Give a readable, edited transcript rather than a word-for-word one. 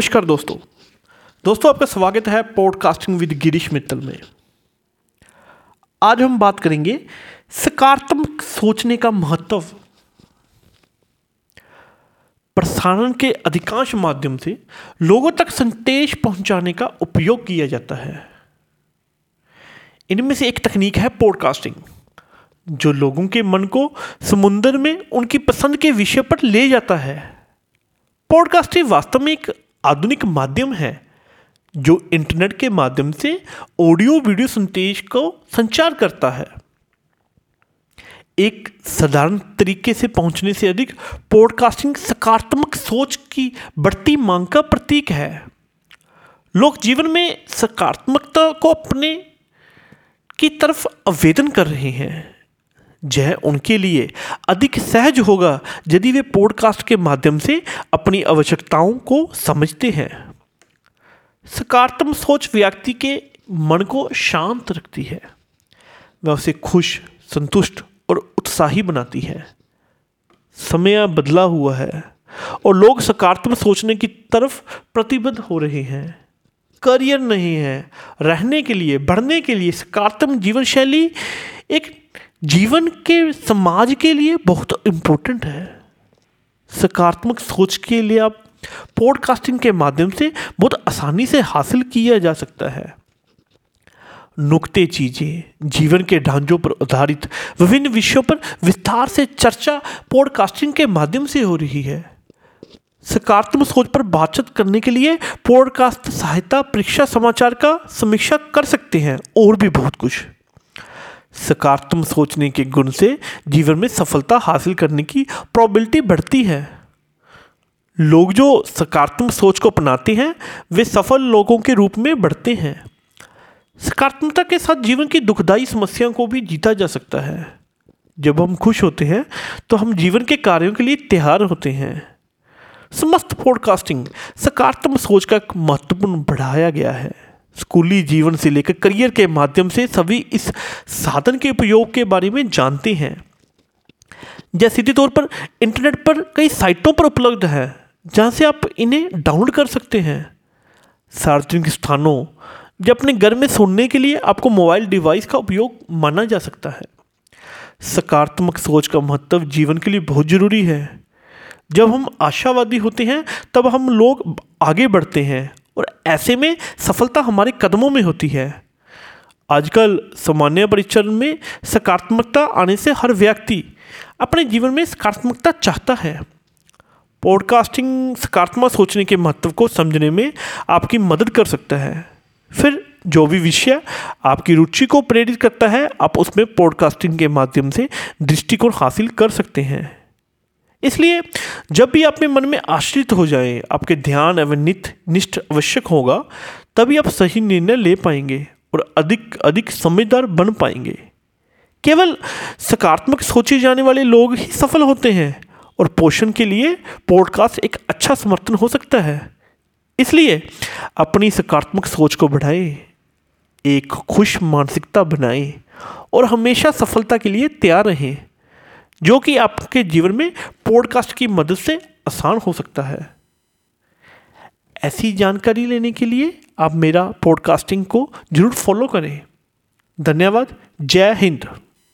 नमस्कार दोस्तों, आपका स्वागत है पॉडकास्टिंग विद गिरीश मित्तल में। आज हम बात करेंगे सकारात्मक सोचने का महत्व। प्रसारण के अधिकांश माध्यम से लोगों तक संदेश पहुंचाने का उपयोग किया जाता है। इनमें से एक तकनीक है पॉडकास्टिंग, जो लोगों के मन को समुद्र में उनकी पसंद के विषय पर ले जाता है। पॉडकास्टिंग वास्तव में एक आधुनिक माध्यम है जो इंटरनेट के माध्यम से ऑडियो वीडियो संदेश को संचार करता है। एक साधारण तरीके से पहुंचने से अधिक पॉडकास्टिंग सकारात्मक सोच की बढ़ती मांग का प्रतीक है। लोग जीवन में सकारात्मकता को अपने की तरफ आवेदन कर रहे हैं। यह उनके लिए अधिक सहज होगा यदि वे पॉडकास्ट के माध्यम से अपनी आवश्यकताओं को समझते हैं। सकारात्मक सोच व्यक्ति के मन को शांत रखती है। वह उसे खुश, संतुष्ट और उत्साही बनाती है। समय बदला हुआ है और लोग सकारात्मक सोचने की तरफ प्रतिबद्ध हो रहे हैं। करियर नहीं है, रहने के लिए, बढ़ने के लिए सकारात्मक जीवन शैली एक जीवन के समाज के लिए बहुत इम्पोर्टेंट है। सकारात्मक सोच के लिए आप पॉडकास्टिंग के माध्यम से बहुत आसानी से हासिल किया जा सकता है। नुक्ते चीज़ें, जीवन के ढांचों पर आधारित विभिन्न विषयों पर विस्तार से चर्चा पॉडकास्टिंग के माध्यम से हो रही है। सकारात्मक सोच पर बातचीत करने के लिए पॉडकास्ट सहायता, परीक्षा समाचार का समीक्षा कर सकते हैं और भी बहुत कुछ। सकारात्मक सोचने के गुण से जीवन में सफलता हासिल करने की प्रोबेबिलिटी बढ़ती है। लोग जो सकारात्मक सोच को अपनाते हैं वे सफल लोगों के रूप में बढ़ते हैं। सकारात्मकता के साथ जीवन की दुखदायी समस्याओं को भी जीता जा सकता है। जब हम खुश होते हैं तो हम जीवन के कार्यों के लिए तैयार होते हैं। समस्त पॉडकास्टिंग सकारात्मक सोच का महत्वपूर्ण बढ़ाया गया है। स्कूली जीवन से लेकर करियर के माध्यम से सभी इस साधन के उपयोग के बारे में जानते हैं। यह सीधे तौर पर इंटरनेट पर कई साइटों पर उपलब्ध है जहां से आप इन्हें डाउनलोड कर सकते हैं। सार्वजनिक स्थानों या अपने घर में सुनने के लिए आपको मोबाइल डिवाइस का उपयोग माना जा सकता है। सकारात्मक सोच का महत्व जीवन के लिए बहुत ज़रूरी है। जब हम आशावादी होते हैं तब हम लोग आगे बढ़ते हैं और ऐसे में सफलता हमारे कदमों में होती है। आजकल सामान्य परिचय में सकारात्मकता आने से हर व्यक्ति अपने जीवन में सकारात्मकता चाहता है। पॉडकास्टिंग सकारात्मक सोचने के महत्व को समझने में आपकी मदद कर सकता है। फिर जो भी विषय आपकी रुचि को प्रेरित करता है आप उसमें पॉडकास्टिंग के माध्यम से दृष्टिकोण हासिल कर सकते हैं। इसलिए जब भी आपके मन में आश्रित हो जाए, आपके ध्यान एवं निष्ठ आवश्यक होगा, तभी आप सही निर्णय ले पाएंगे और अधिक समझदार बन पाएंगे। केवल सकारात्मक सोचे जाने वाले लोग ही सफल होते हैं और पोषण के लिए पॉडकास्ट एक अच्छा समर्थन हो सकता है। इसलिए अपनी सकारात्मक सोच को बढ़ाएं, एक खुश मानसिकता बनाएं और हमेशा सफलता के लिए तैयार रहें, जो कि आपके जीवन में पॉडकास्ट की मदद से आसान हो सकता है। ऐसी जानकारी लेने के लिए आप मेरा पॉडकास्टिंग को जरूर फॉलो करें। धन्यवाद। जय हिंद।